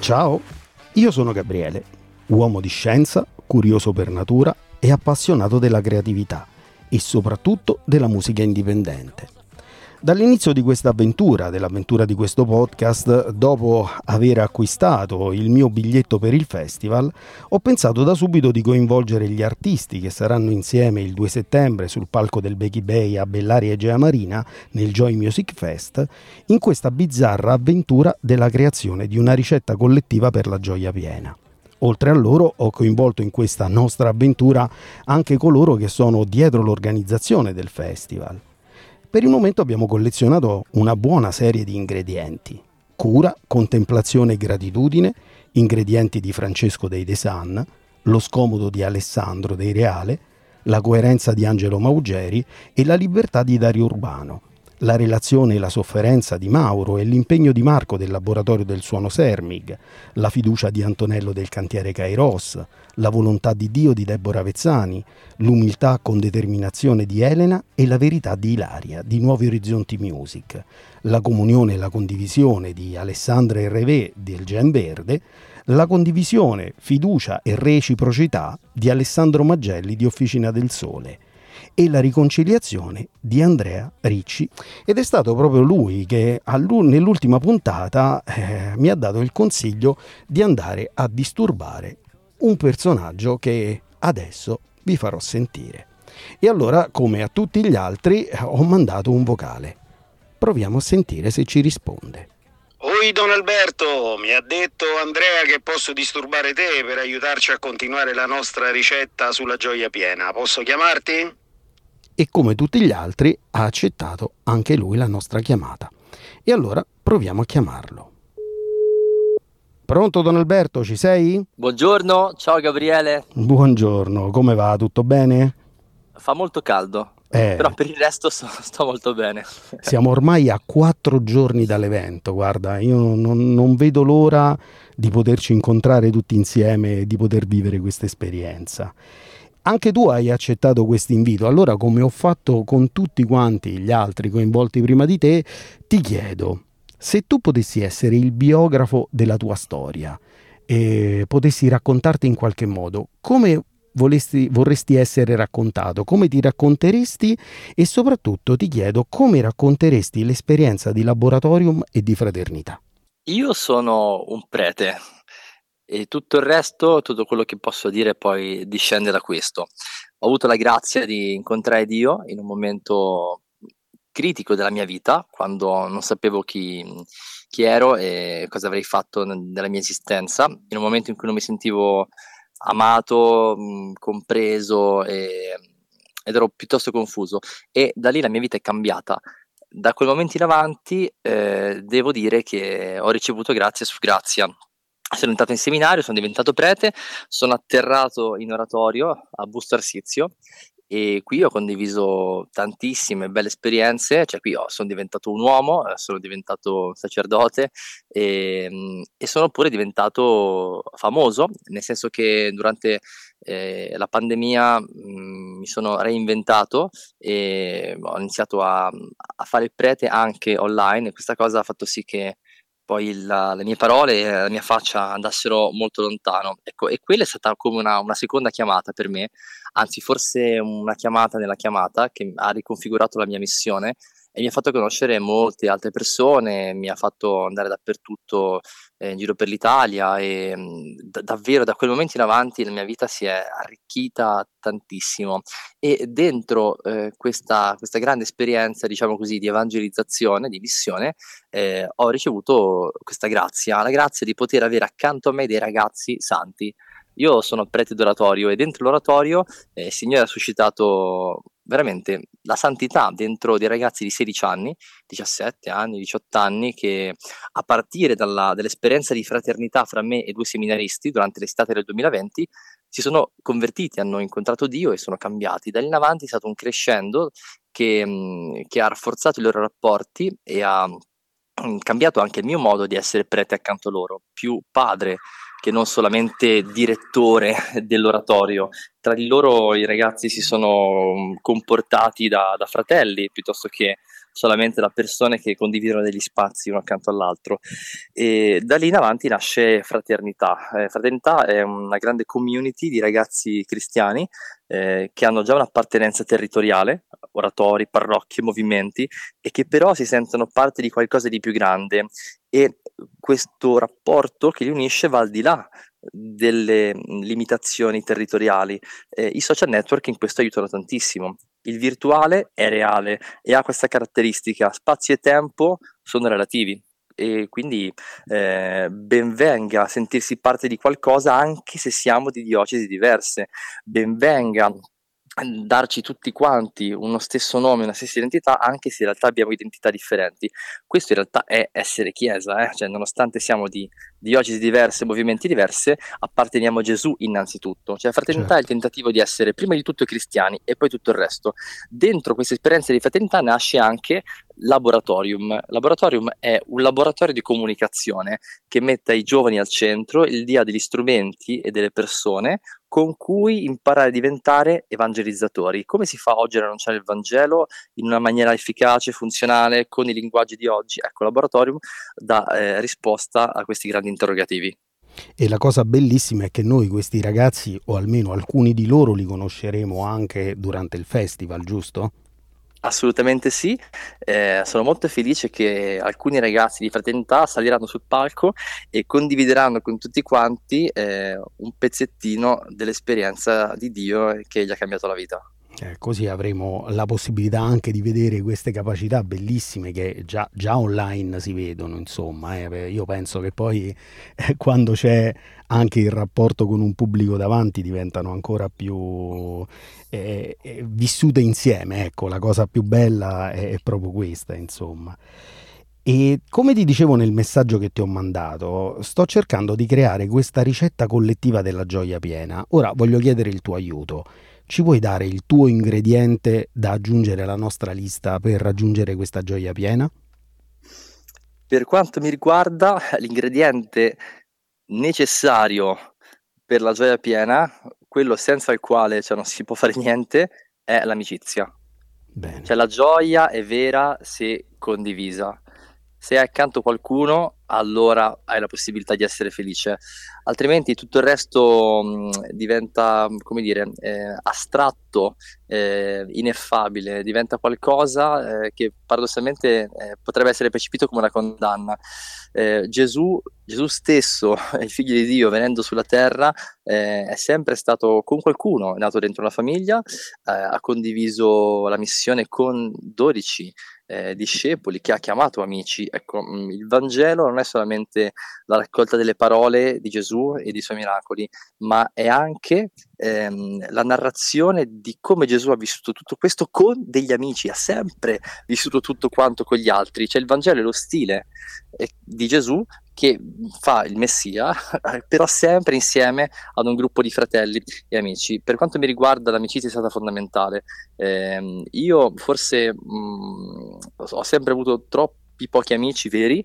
Ciao, io sono Gabriele, uomo di scienza, curioso per natura e appassionato della creatività e soprattutto della musica indipendente. Dall'inizio di questa avventura, dell'avventura di questo podcast, dopo aver acquistato il mio biglietto per il festival, ho pensato da subito di coinvolgere gli artisti che saranno insieme il 2 settembre sul palco del Becky Bay a Bellaria-Igea Marina nel Joy Music Fest, in questa bizzarra avventura della creazione di una ricetta collettiva per la Gioia Piena. Oltre a loro, ho coinvolto in questa nostra avventura anche coloro che sono dietro l'organizzazione del festival. Per il momento abbiamo collezionato una buona serie di ingredienti. Cura, contemplazione e gratitudine, ingredienti di Francesco dei De Sann, lo scomodo di Alessandro dei Reale, la coerenza di Angelo Maugeri e la libertà di Dario Urbano, la relazione e la sofferenza di Mauro e l'impegno di Marco del Laboratorio del Suono Sermig, la fiducia di Antonello del Cantiere Kairos, la volontà di Dio di Debora Vezzani, l'umiltà con determinazione di Elena e la verità di Ilaria, di Nuovi Orizzonti Music, la comunione e la condivisione di Alessandra e Raiveth del Gen Verde, la condivisione, fiducia e reciprocità di Alessandro Magelli di Officina del Sole, e la riconciliazione di Andrea Ricci. Ed è stato proprio lui che nell'ultima puntata mi ha dato il consiglio di andare a disturbare un personaggio che adesso vi farò sentire. E allora, come a tutti gli altri, ho mandato un vocale. Proviamo a sentire se ci risponde. Oi Don Alberto, mi ha detto Andrea che posso disturbare te per aiutarci a continuare la nostra ricetta sulla Gioia Piena. Posso chiamarti? E come tutti gli altri ha accettato anche lui la nostra chiamata. E allora proviamo a chiamarlo. Pronto Don Alberto, ci sei? Buongiorno, ciao Gabriele. Buongiorno, come va? Tutto bene? Fa molto caldo, però per il resto sto molto bene. Siamo ormai a 4 giorni dall'evento, guarda, io non vedo l'ora di poterci incontrare tutti insieme e di poter vivere questa esperienza. Anche tu hai accettato questo invito, allora come ho fatto con tutti quanti gli altri coinvolti prima di te, ti chiedo, se tu potessi essere il biografo della tua storia e potessi raccontarti in qualche modo, come vorresti essere raccontato, come ti racconteresti e soprattutto ti chiedo come racconteresti l'esperienza di Laboratorium e di Fraternità? Io sono un prete. E tutto il resto, tutto quello che posso dire poi discende da questo. Ho avuto la grazia di incontrare Dio in un momento critico della mia vita, quando non sapevo chi ero e cosa avrei fatto nella mia esistenza, in un momento in cui non mi sentivo amato, compreso ed ero piuttosto confuso. E da lì la mia vita è cambiata. Da quel momento in avanti devo dire che ho ricevuto grazia su grazia. Sono entrato in seminario, sono diventato prete, sono atterrato in oratorio a Busto Arsizio e qui ho condiviso tantissime belle esperienze, cioè qui sono diventato un uomo, sono diventato sacerdote e sono pure diventato famoso, nel senso che durante la pandemia mi sono reinventato e ho iniziato a fare il prete anche online e questa cosa ha fatto sì che poi le mie parole e la mia faccia andassero molto lontano, ecco, e quella è stata come una seconda chiamata per me, anzi forse una chiamata nella chiamata che ha riconfigurato la mia missione e mi ha fatto conoscere molte altre persone, mi ha fatto andare dappertutto in giro per l'Italia e davvero da quel momento in avanti la mia vita si è arricchita tantissimo e dentro questa grande esperienza, diciamo così, di evangelizzazione, di missione, ho ricevuto questa grazia, la grazia di poter avere accanto a me dei ragazzi santi. Io sono prete d'oratorio e dentro l'oratorio il Signore ha suscitato veramente la santità dentro dei ragazzi di 16 anni, 17 anni, 18 anni che a partire dall'esperienza di fraternità fra me e 2 seminaristi durante l'estate del 2020 si sono convertiti, hanno incontrato Dio e sono cambiati. Da lì in avanti è stato un crescendo che ha rafforzato i loro rapporti e ha cambiato anche il mio modo di essere prete accanto a loro, più padre che non solamente direttore dell'oratorio. Tra di loro i ragazzi si sono comportati da fratelli piuttosto che solamente da persone che condividono degli spazi uno accanto all'altro, e da lì in avanti nasce Fraternità. Fraternità è una grande community di ragazzi cristiani che hanno già un'appartenenza territoriale, oratori, parrocchie, movimenti, e che però si sentono parte di qualcosa di più grande, e questo rapporto che li unisce va al di là delle limitazioni territoriali. I social network in questo aiutano tantissimo. Il virtuale è reale e ha questa caratteristica: spazio e tempo sono relativi, e quindi benvenga sentirsi parte di qualcosa anche se siamo di diocesi diverse, benvenga darci tutti quanti uno stesso nome, una stessa identità, anche se in realtà abbiamo identità differenti. Questo in realtà è essere chiesa, cioè nonostante siamo di diocesi diverse, movimenti diverse, apparteniamo a Gesù innanzitutto. Cioè Fraternità, certo, è il tentativo di essere prima di tutto cristiani e poi tutto il resto. Dentro questa esperienza di Fraternità nasce anche Laboratorium. Laboratorium è un laboratorio di comunicazione che mette i giovani al centro, il dia degli strumenti e delle persone con cui imparare a diventare evangelizzatori. Come si fa oggi ad annunciare il Vangelo in una maniera efficace, funzionale, con i linguaggi di oggi? Ecco, Laboratorium dà risposta a questi grandi interrogativi. E la cosa bellissima è che noi questi ragazzi, o almeno alcuni di loro, li conosceremo anche durante il festival, giusto? Assolutamente sì, sono molto felice che alcuni ragazzi di Fraternità saliranno sul palco e condivideranno con tutti quanti un pezzettino dell'esperienza di Dio che gli ha cambiato la vita. Così avremo la possibilità anche di vedere queste capacità bellissime che già online si vedono, insomma. Io penso che poi quando c'è anche il rapporto con un pubblico davanti diventano ancora più vissute insieme, ecco, la cosa più bella è proprio questa, insomma. E come ti dicevo nel messaggio che ti ho mandato, sto cercando di creare questa ricetta collettiva della Gioia Piena. Ora voglio chiedere il tuo aiuto. Ci vuoi dare il tuo ingrediente da aggiungere alla nostra lista per raggiungere questa Gioia Piena? Per quanto mi riguarda, l'ingrediente necessario per la Gioia Piena, quello senza il quale, cioè, non si può fare niente, è l'amicizia. Bene. Cioè la gioia è vera se condivisa. Se hai accanto qualcuno, allora hai la possibilità di essere felice, altrimenti tutto il resto diventa, come dire, astratto, ineffabile, diventa qualcosa che paradossalmente potrebbe essere percepito come una condanna. Gesù stesso, il figlio di Dio, venendo sulla terra, è sempre stato con qualcuno, è nato dentro una famiglia, ha condiviso la missione con 12 discepoli che ha chiamato amici. Ecco, il Vangelo non è solamente la raccolta delle parole di Gesù e dei suoi miracoli, ma è anche la narrazione di come Gesù ha vissuto tutto questo con degli amici, ha sempre vissuto tutto quanto con gli altri. Cioè il Vangelo è lo stile di Gesù che fa il Messia, però sempre insieme ad un gruppo di fratelli e amici. Per quanto mi riguarda, l'amicizia è stata fondamentale. Io forse ho sempre avuto pochi amici veri,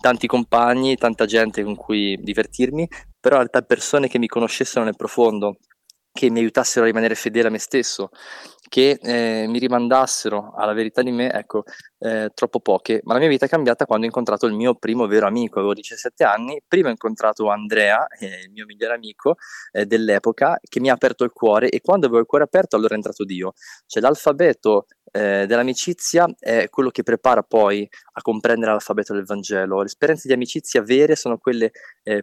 tanti compagni, tanta gente con cui divertirmi, però in realtà persone che mi conoscessero nel profondo, che mi aiutassero a rimanere fedele a me stesso, che mi rimandassero alla verità di me, ecco, troppo poche. Ma la mia vita è cambiata quando ho incontrato il mio primo vero amico, avevo 17 anni, prima ho incontrato Andrea, il mio migliore amico dell'epoca, che mi ha aperto il cuore, e quando avevo il cuore aperto allora è entrato Dio. Cioè l'alfabeto dell'amicizia è quello che prepara poi a comprendere l'alfabeto del Vangelo. Le esperienze di amicizia vere sono quelle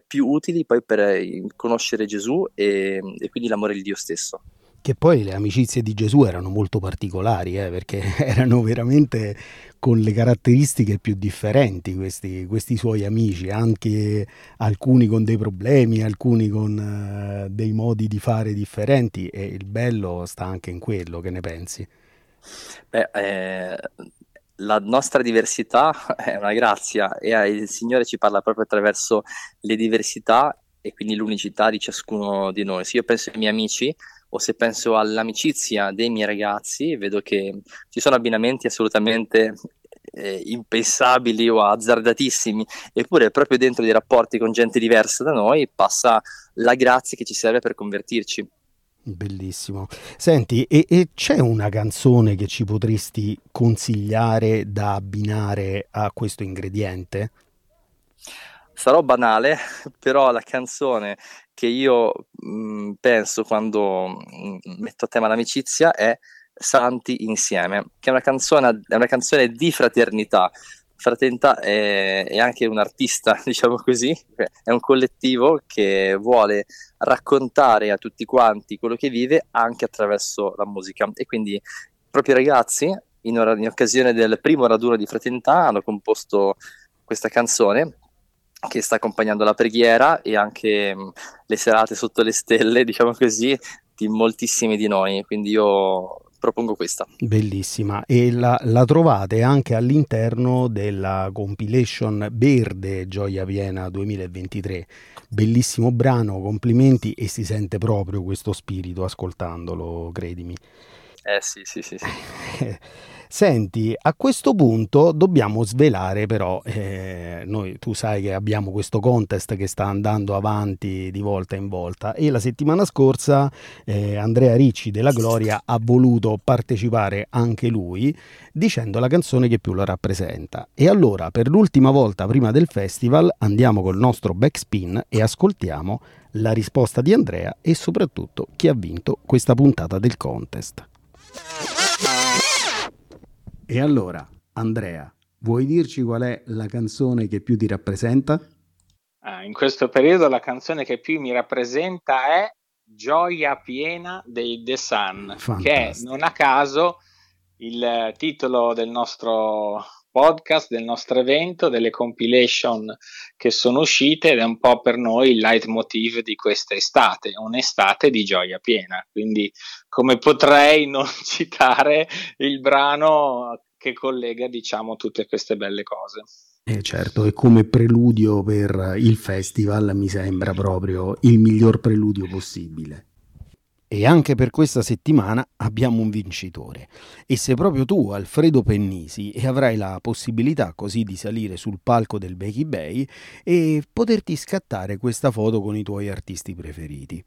più utili poi per conoscere Gesù e quindi l'amore di Dio stesso. Che poi le amicizie di Gesù erano molto particolari, perché erano veramente con le caratteristiche più differenti questi suoi amici, anche alcuni con dei problemi, alcuni con dei modi di fare differenti, e il bello sta anche in quello. Che ne pensi? Beh, la nostra diversità è una grazia e il Signore ci parla proprio attraverso le diversità e quindi l'unicità di ciascuno di noi. Se io penso ai miei amici o se penso all'amicizia dei miei ragazzi, vedo che ci sono abbinamenti assolutamente impensabili o azzardatissimi, eppure proprio dentro dei rapporti con gente diversa da noi passa la grazia che ci serve per convertirci. Bellissimo. Senti, e c'è una canzone che ci potresti consigliare da abbinare a questo ingrediente? Sarò banale, però la canzone che io penso quando metto a tema l'amicizia è Santi Insieme, che è una canzone di fraternità. Fratenta è anche un artista, diciamo così, è un collettivo che vuole raccontare a tutti quanti quello che vive anche attraverso la musica, e quindi proprio i ragazzi in occasione del primo raduno di Fratenta hanno composto questa canzone che sta accompagnando la preghiera e anche le serate sotto le stelle, diciamo così, di moltissimi di noi, quindi io propongo questa. Bellissima. E la trovate anche all'interno della compilation Verde Gioia Piena 2023. Bellissimo brano, complimenti, e si sente proprio questo spirito ascoltandolo, credimi. Sì. Senti, a questo punto dobbiamo svelare però, tu sai che abbiamo questo contest che sta andando avanti di volta in volta, e la settimana scorsa Andrea Ricci della Gloria ha voluto partecipare anche lui dicendo la canzone che più la rappresenta, e allora per l'ultima volta prima del festival andiamo col nostro backspin e ascoltiamo la risposta di Andrea e soprattutto chi ha vinto questa puntata del contest. E allora, Andrea, vuoi dirci qual è la canzone che più ti rappresenta? In questo periodo la canzone che più mi rappresenta è Gioia Piena dei The Sun, che è, non a caso, il titolo del nostro podcast, del nostro evento, delle compilation che sono uscite, ed è un po' per noi il leitmotiv di questa estate, un'estate di gioia piena. Quindi come potrei non citare il brano che collega, diciamo, tutte queste belle cose? Certo, e come preludio per il festival mi sembra proprio il miglior preludio possibile. E anche per questa settimana abbiamo un vincitore, e sei proprio tu, Alfredo Pennisi, e avrai la possibilità così di salire sul palco del Becky Bay e poterti scattare questa foto con i tuoi artisti preferiti.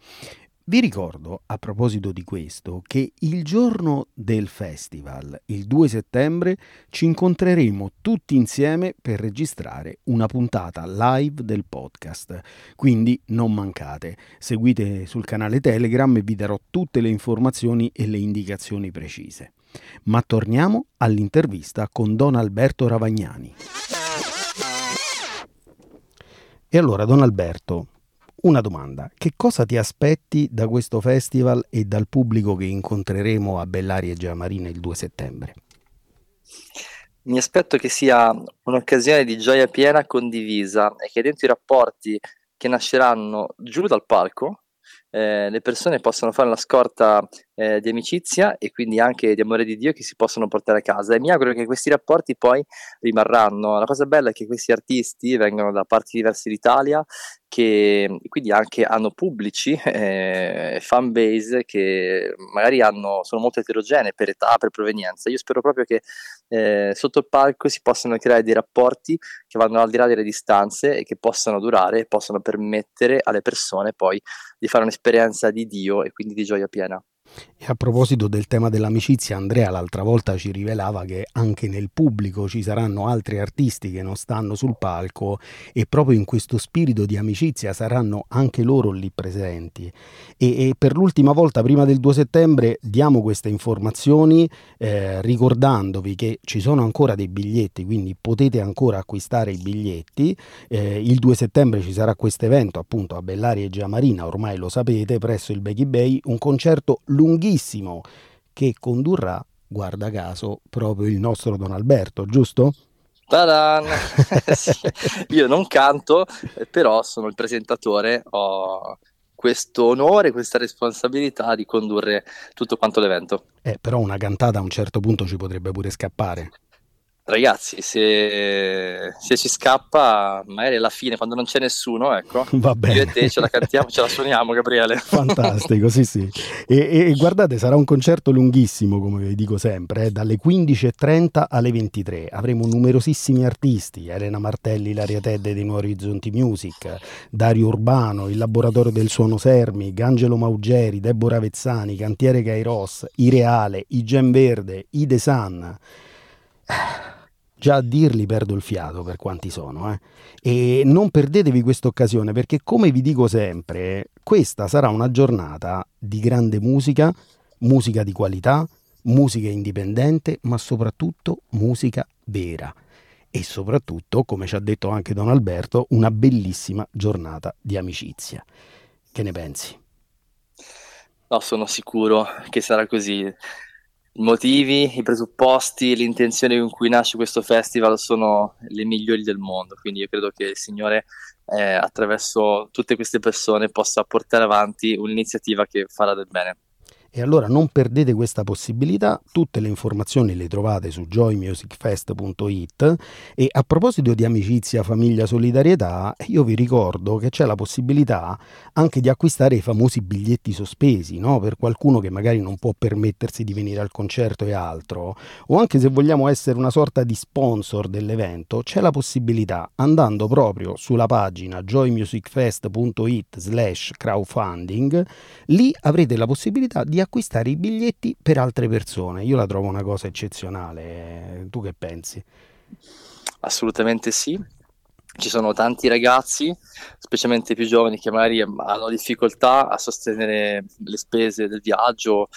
Vi ricordo, a proposito di questo, che il giorno del festival, il 2 settembre, ci incontreremo tutti insieme per registrare una puntata live del podcast. Quindi non mancate, seguite sul canale Telegram e vi darò tutte le informazioni e le indicazioni precise. Ma torniamo all'intervista con Don Alberto Ravagnani. E allora, Don Alberto, una domanda: che cosa ti aspetti da questo festival e dal pubblico che incontreremo a Bellaria-Igea Marina il 2 settembre? Mi aspetto che sia un'occasione di gioia piena condivisa, e che dentro i rapporti che nasceranno giù dal palco le persone possano fare una scorta di amicizia e quindi anche di amore di Dio che si possono portare a casa, e mi auguro che questi rapporti poi rimarranno. La cosa bella è che questi artisti vengono da parti diverse d'Italia, che quindi anche hanno pubblici, fan base che magari sono molto eterogenee per età, per provenienza. Io spero proprio che sotto il palco si possano creare dei rapporti che vanno al di là delle distanze e che possano durare e possano permettere alle persone poi di fare un'esperienza di Dio e quindi di gioia piena. E a proposito del tema dell'amicizia, Andrea l'altra volta ci rivelava che anche nel pubblico ci saranno altri artisti che non stanno sul palco, e proprio in questo spirito di amicizia saranno anche loro lì presenti. E per l'ultima volta prima del 2 settembre diamo queste informazioni, ricordandovi che ci sono ancora dei biglietti, quindi potete ancora acquistare i biglietti. Il 2 settembre ci sarà questo evento, appunto, a Bellaria-Igea Marina, ormai lo sapete, presso il Becky Bay, un concerto lunghissimo che condurrà, guarda caso, proprio il nostro Don Alberto, giusto? Ta-dan! Sì. Io non canto, però sono il presentatore, ho questo onore, questa responsabilità di condurre tutto quanto l'evento. Però una cantata a un certo punto ci potrebbe pure scappare. ragazzi, se ci scappa, magari alla fine, quando non c'è nessuno, ecco, va bene. Io e te ce la cantiamo, ce la suoniamo, Gabriele. Fantastico, sì, sì. E guardate, sarà un concerto lunghissimo, come vi dico sempre, dalle 15:30 alle 23. Avremo numerosissimi artisti: Elena Martelli, Ilaria Tedde dei Nuovi Orizzonti Music, Dario Urbano, il Laboratorio del Suono Sermig, Angelo Maugeri, Debora Vezzani, Cantiere Kairos, i Reale, i Gen Verde, i The Sun. Già a dirli perdo il fiato per quanti sono, E non perdetevi questa occasione, perché come vi dico sempre, questa sarà una giornata di grande musica, musica di qualità, musica indipendente, ma soprattutto musica vera. E soprattutto, come ci ha detto anche Don Alberto, una bellissima giornata di amicizia. Che ne pensi? No, sono sicuro che sarà così. I motivi, i presupposti, l'intenzione con cui nasce questo festival sono le migliori del mondo, quindi io credo che il Signore attraverso tutte queste persone possa portare avanti un'iniziativa che farà del bene. E allora non perdete questa possibilità, tutte le informazioni le trovate su joymusicfest.it. E a proposito di amicizia, famiglia, solidarietà, io vi ricordo che c'è la possibilità anche di acquistare i famosi biglietti sospesi, no? Per qualcuno che magari non può permettersi di venire al concerto e altro, o anche se vogliamo essere una sorta di sponsor dell'evento, c'è la possibilità, andando proprio sulla pagina joymusicfest.it/crowdfunding, lì avrete la possibilità di acquistare i biglietti per altre persone. Io la trovo una cosa eccezionale, tu che pensi? Assolutamente sì, ci sono tanti ragazzi, specialmente più giovani, che magari hanno difficoltà a sostenere le spese del viaggio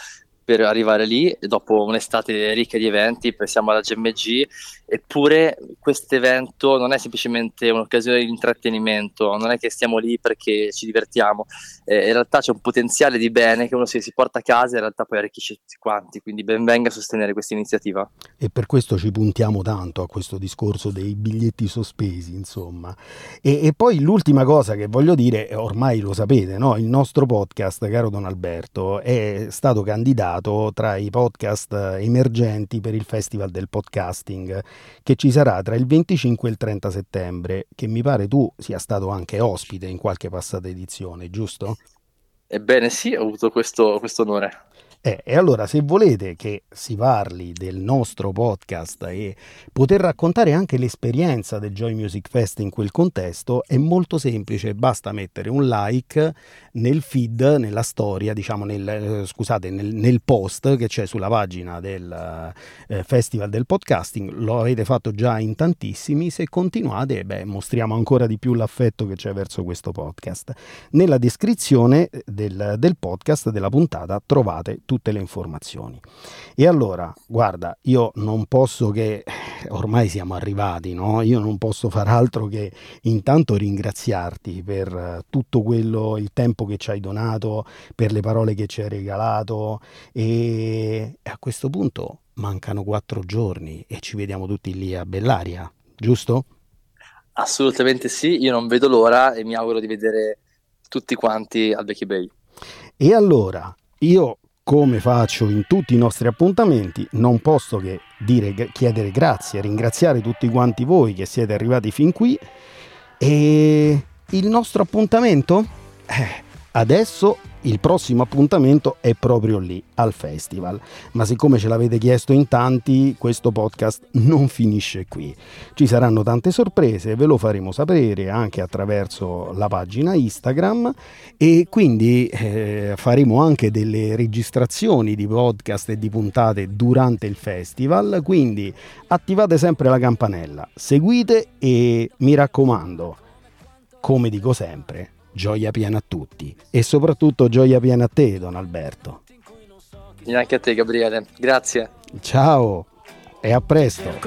per arrivare lì, e dopo un'estate ricca di eventi, pensiamo alla GMG, eppure questo evento non è semplicemente un'occasione di intrattenimento, non è che stiamo lì perché ci divertiamo, in realtà c'è un potenziale di bene che uno si porta a casa e in realtà poi arricchisce tutti quanti, quindi ben venga a sostenere questa iniziativa. E per questo ci puntiamo tanto a questo discorso dei biglietti sospesi, insomma. E poi l'ultima cosa che voglio dire, ormai lo sapete, no? Il nostro podcast, caro Don Alberto, è stato candidato tra i podcast emergenti per il Festival del Podcasting, che ci sarà tra il 25 e il 30 settembre, che mi pare tu sia stato anche ospite in qualche passata edizione, giusto? Ebbene sì, ho avuto questo onore. E allora, se volete che si parli del nostro podcast e poter raccontare anche l'esperienza del Joy Music Fest in quel contesto, è molto semplice, basta mettere un like nel feed, nella storia, diciamo nel post che c'è sulla pagina del Festival del Podcasting. Lo avete fatto già in tantissimi, se continuate mostriamo ancora di più l'affetto che c'è verso questo podcast. Nella descrizione del podcast, della puntata, trovate tutte le informazioni. E allora, guarda, io non posso che, ormai siamo arrivati, no? Io non posso far altro che intanto ringraziarti per tutto quello, il tempo che ci hai donato, per le parole che ci hai regalato, e a questo punto mancano 4 giorni e ci vediamo tutti lì a Bellaria, giusto? Assolutamente sì, io non vedo l'ora e mi auguro di vedere tutti quanti al Becky Bay. E allora, io, come faccio in tutti i nostri appuntamenti, non posso che chiedere grazie, ringraziare tutti quanti voi che siete arrivati fin qui. E il nostro appuntamento? Adesso il prossimo appuntamento è proprio lì, al festival. Ma siccome ce l'avete chiesto in tanti, questo podcast non finisce qui. Ci saranno tante sorprese, ve lo faremo sapere anche attraverso la pagina Instagram, e quindi faremo anche delle registrazioni di podcast e di puntate durante il festival. Quindi attivate sempre la campanella, seguite e mi raccomando, come dico sempre, gioia piena a tutti, e soprattutto gioia piena a te, Don Alberto. E anche a te, Gabriele, grazie. Ciao e a presto.